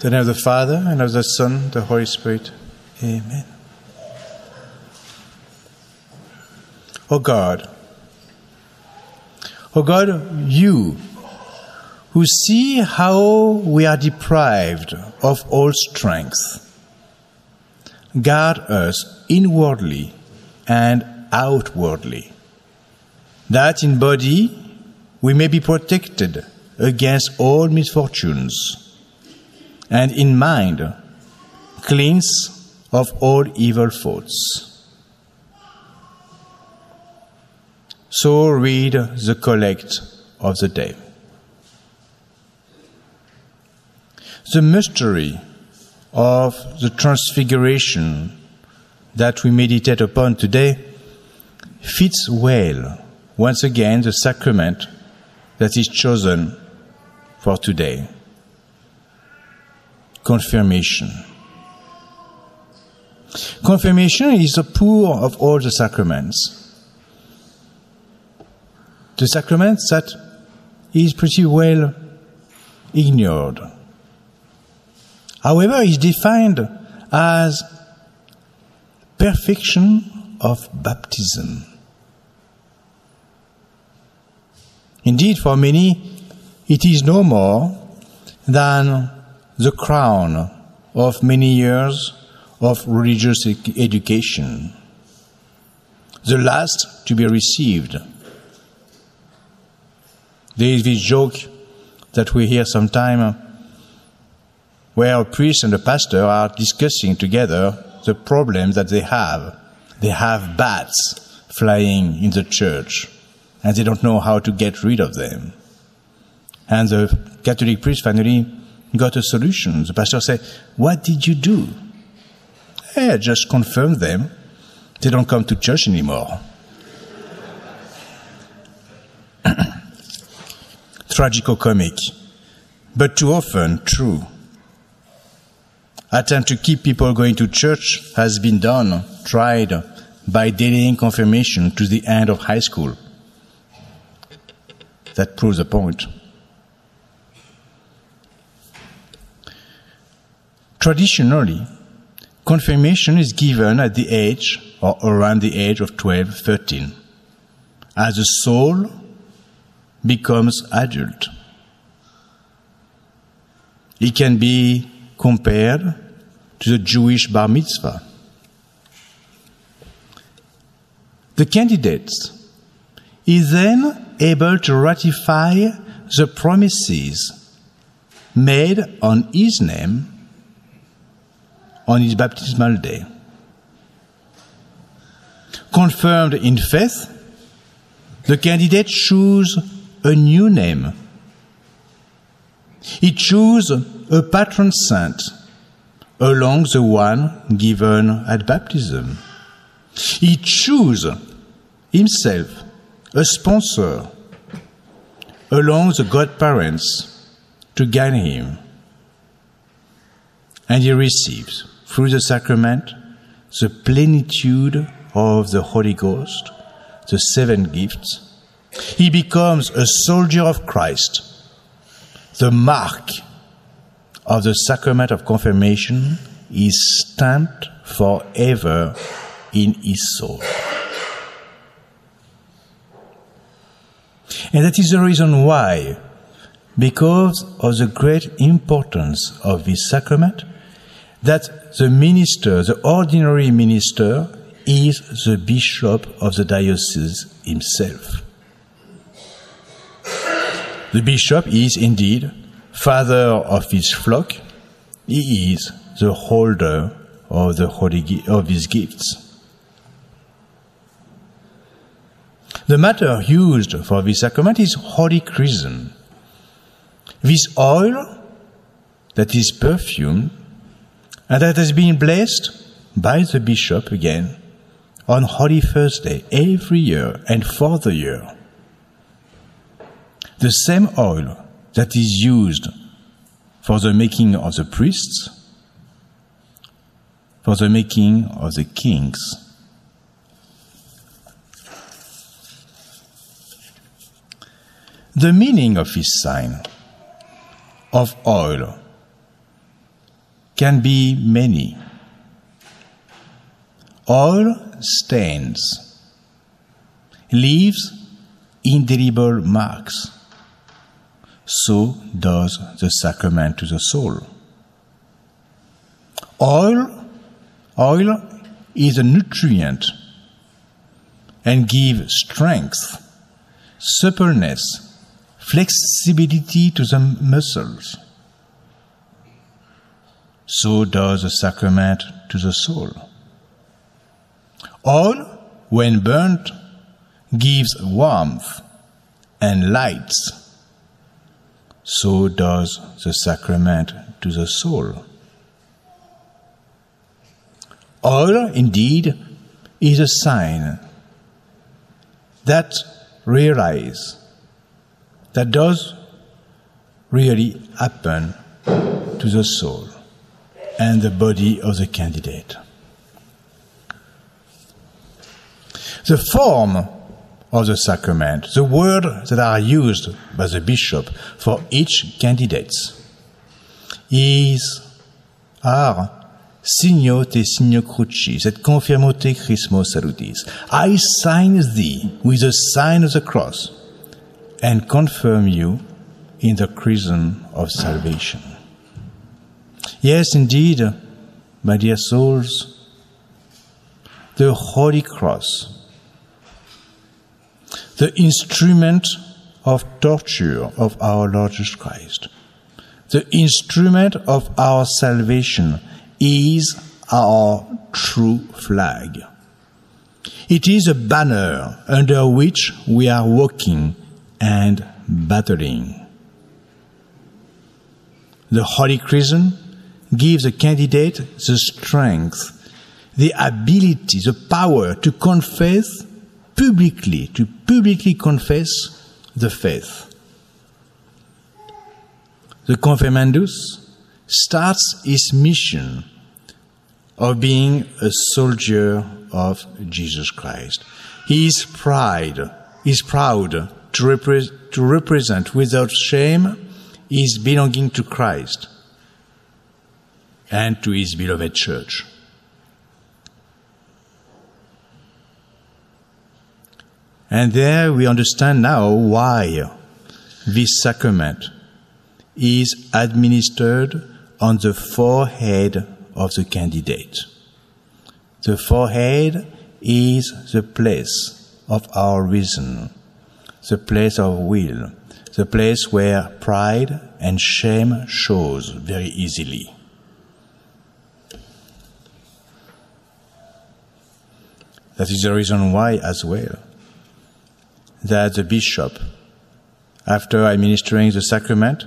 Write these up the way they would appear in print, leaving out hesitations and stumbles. the name of the Father, and of the Son, and the Holy Spirit. Amen. O God, you who see how we are deprived of all strength, guard us inwardly and outwardly, that in body we may be protected against all misfortunes, and in mind cleanse of all evil thoughts. So read the collect of the day. The mystery of the transfiguration that we meditate upon today fits well, once again, the sacrament that is chosen for today: confirmation. Confirmation is the poor of all the sacraments. The sacrament that is pretty well ignored. However, it is defined as perfection of baptism. Indeed, for many, it is no more than the crown of many years of religious education, the last to be received. There is this joke that we hear sometimes, where a priest and a pastor are discussing together the problem that they have. They have bats flying in the church, and they don't know how to get rid of them. And the Catholic priest finally got a solution. The pastor said, "What did you do?" "I just confirmed them. They don't come to church anymore." Tragico-comic, but too often true. Attempt to keep people going to church has been done, tried, by delaying confirmation to the end of high school. That proves the point. Traditionally, confirmation is given at the age or around the age of 12, 13, as the soul becomes adult. It can be compared to the Jewish bar mitzvah. The candidate is then able to ratify the promises made on his name on his baptismal day. Confirmed in faith, the candidate chooses a new name. He chooses a patron saint along the one given at baptism. He chooses himself a sponsor along the godparents to guide him. And he receives, through the sacrament, the plenitude of the Holy Ghost, the seven gifts. He becomes a soldier of Christ, the mark of the sacrament of confirmation is stamped forever in his soul. And that is the reason why, because of the great importance of this sacrament, that the minister, the ordinary minister, is the bishop of the diocese himself. The bishop is indeed father of his flock. He is the holder of his gifts. The matter used for this sacrament is holy chrism. This oil that is perfumed and that has been blessed by the bishop again on Holy Thursday every year and for the year. The same oil that is used for the making of the priests, for the making of the kings. The meaning of this sign of oil can be many. All stains leaves indelible marks. So does the sacrament to the soul. Oil is a nutrient and gives strength, suppleness, flexibility to the muscles. So does the sacrament to the soul. Oil, when burnt, gives warmth and light. So does the sacrament to the soul. Oil, indeed, is a sign that does really happen to the soul and the body of the candidate. The form of the sacrament, the words that are used by the bishop for each candidate, are Signo te signo crucis, et confirmo te chrismo salutis. I sign thee with the sign of the cross and confirm you in the chrism of salvation. Yes, indeed, my dear souls, the Holy Cross, the instrument of torture of our Lord Jesus Christ, the instrument of our salvation, is our true flag. It is a banner under which we are walking and battling. The Holy Chrism gives the candidate the strength, the ability, the power to confess publicly, the faith. The confirmandus starts his mission of being a soldier of Jesus Christ. He is proud to represent without shame his belonging to Christ and to his beloved church. And there we understand now why this sacrament is administered on the forehead of the candidate. The forehead is the place of our reason, the place of will, the place where pride and shame shows very easily. That is the reason why as well that the bishop, after administering the sacrament,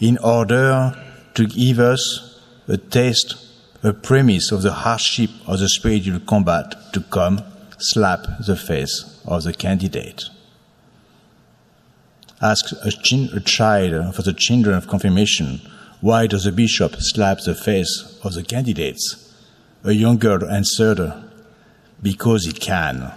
in order to give us a taste, a premise of the hardship of the spiritual combat to come, slap the face of the candidate. Ask a child, for the children of confirmation, why does the bishop slap the face of the candidates? A young girl answered, because he can.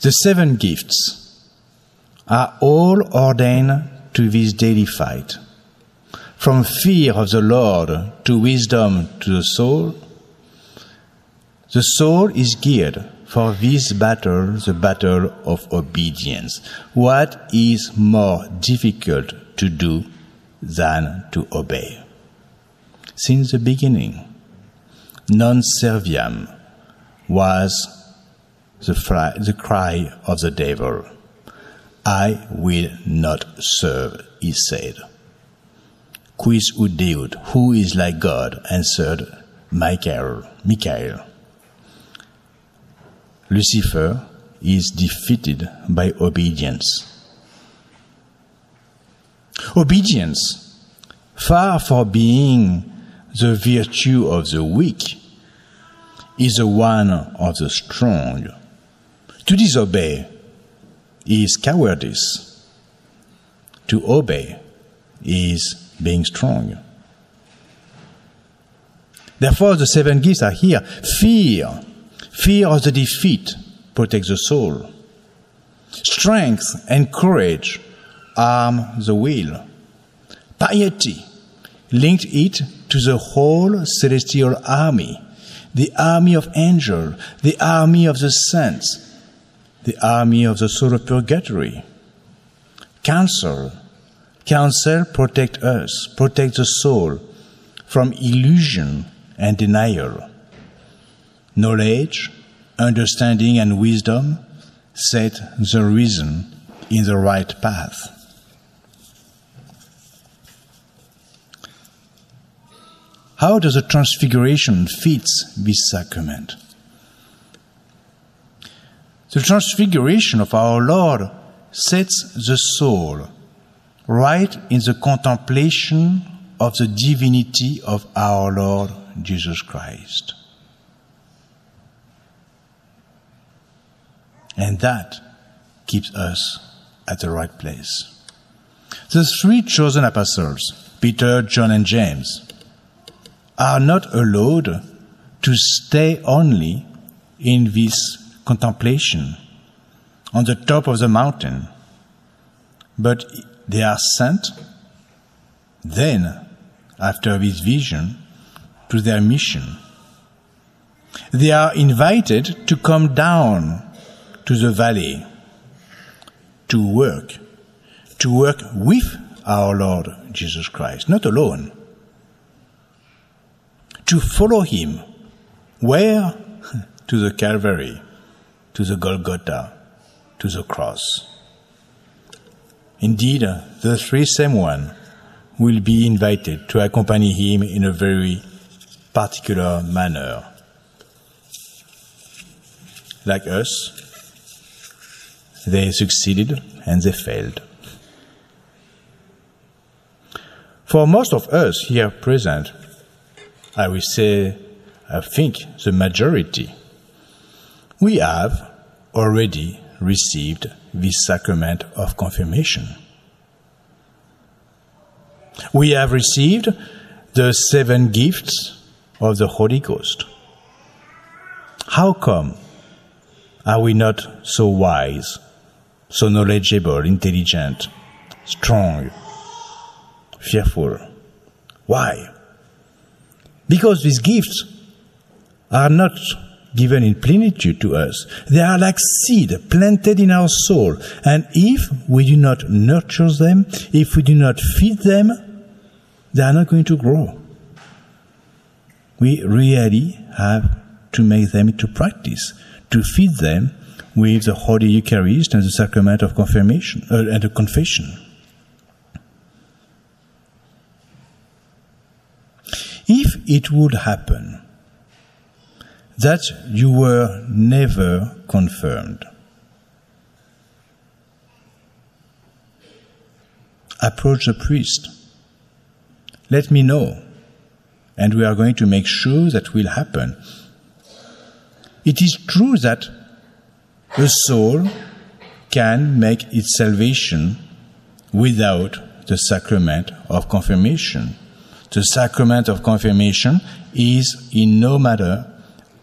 The seven gifts are all ordained to this daily fight, from fear of the Lord to wisdom to the soul. The soul is geared for this battle, the battle of obedience. What is more difficult to do than to obey? Since the beginning, non serviam was the cry of the devil. I will not serve, he said. Quis ut Deus, who is like God, answered Michael. Lucifer is defeated by obedience. Obedience, far from being the virtue of the weak, is the one of the strong. To disobey is cowardice. To obey is being strong. Therefore, the seven gifts are here. Fear of the defeat protects the soul. strength and courage arm the will. Piety linked it to the whole celestial army, the army of angels, the army of the saints, the army of the soul of purgatory. Counsel protect us, protect the soul from illusion and denial. Knowledge, understanding and wisdom set the reason in the right path. How does the Transfiguration fit this sacrament? The Transfiguration of our Lord sets the soul right in the contemplation of the divinity of our Lord Jesus Christ. And that keeps us at the right place. The three chosen apostles, Peter, John, and James, are not allowed to stay only in this contemplation on the top of the mountain, but they are sent then, after this vision, to their mission. They are invited to come down to the valley to work with our Lord Jesus Christ, not alone, to follow him, where? To the Calvary, to the Golgotha, to the cross. Indeed, the three same one will be invited to accompany him in a very particular manner. Like us, they succeeded and they failed. For most of us here present, I will say, I think the majority, we have already received this sacrament of confirmation. We have received the 7 gifts of the Holy Ghost. How come are we not so wise, so knowledgeable, intelligent, strong, fearful? Why? Because these gifts are not given in plenitude to us. They are like seed planted in our soul. And if we do not nurture them, if we do not feed them, they are not going to grow. We really have to make them into practice, to feed them with the Holy Eucharist and the sacrament of confirmation and the confession. If it would happen that you were never confirmed, approach the priest. Let me know, and we are going to make sure that will happen. It is true that the soul can make its salvation without the sacrament of confirmation. The sacrament of confirmation is in no matter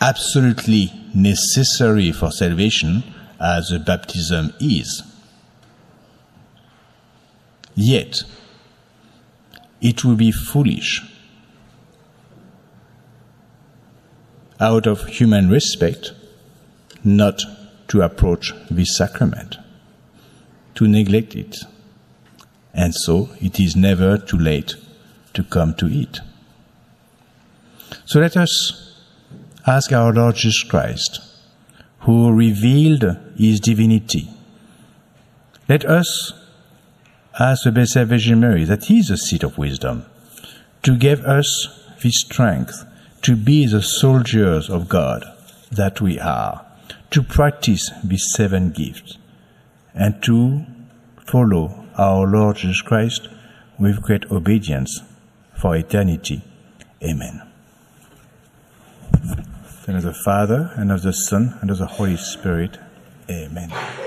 absolutely necessary for salvation as the baptism is. Yet, it would be foolish, out of human respect, not to approach this sacrament, to neglect it. And so, it is never too late to come to it. So let us ask our Lord Jesus Christ, who revealed his divinity. Let us ask the Blessed Virgin Mary, that is the seat of wisdom, to give us the strength to be the soldiers of God that we are, to practice these 7 gifts, and to follow our Lord Jesus Christ with great obedience for eternity. Amen. In the name of the Father, and of the Son, and of the Holy Spirit. Amen.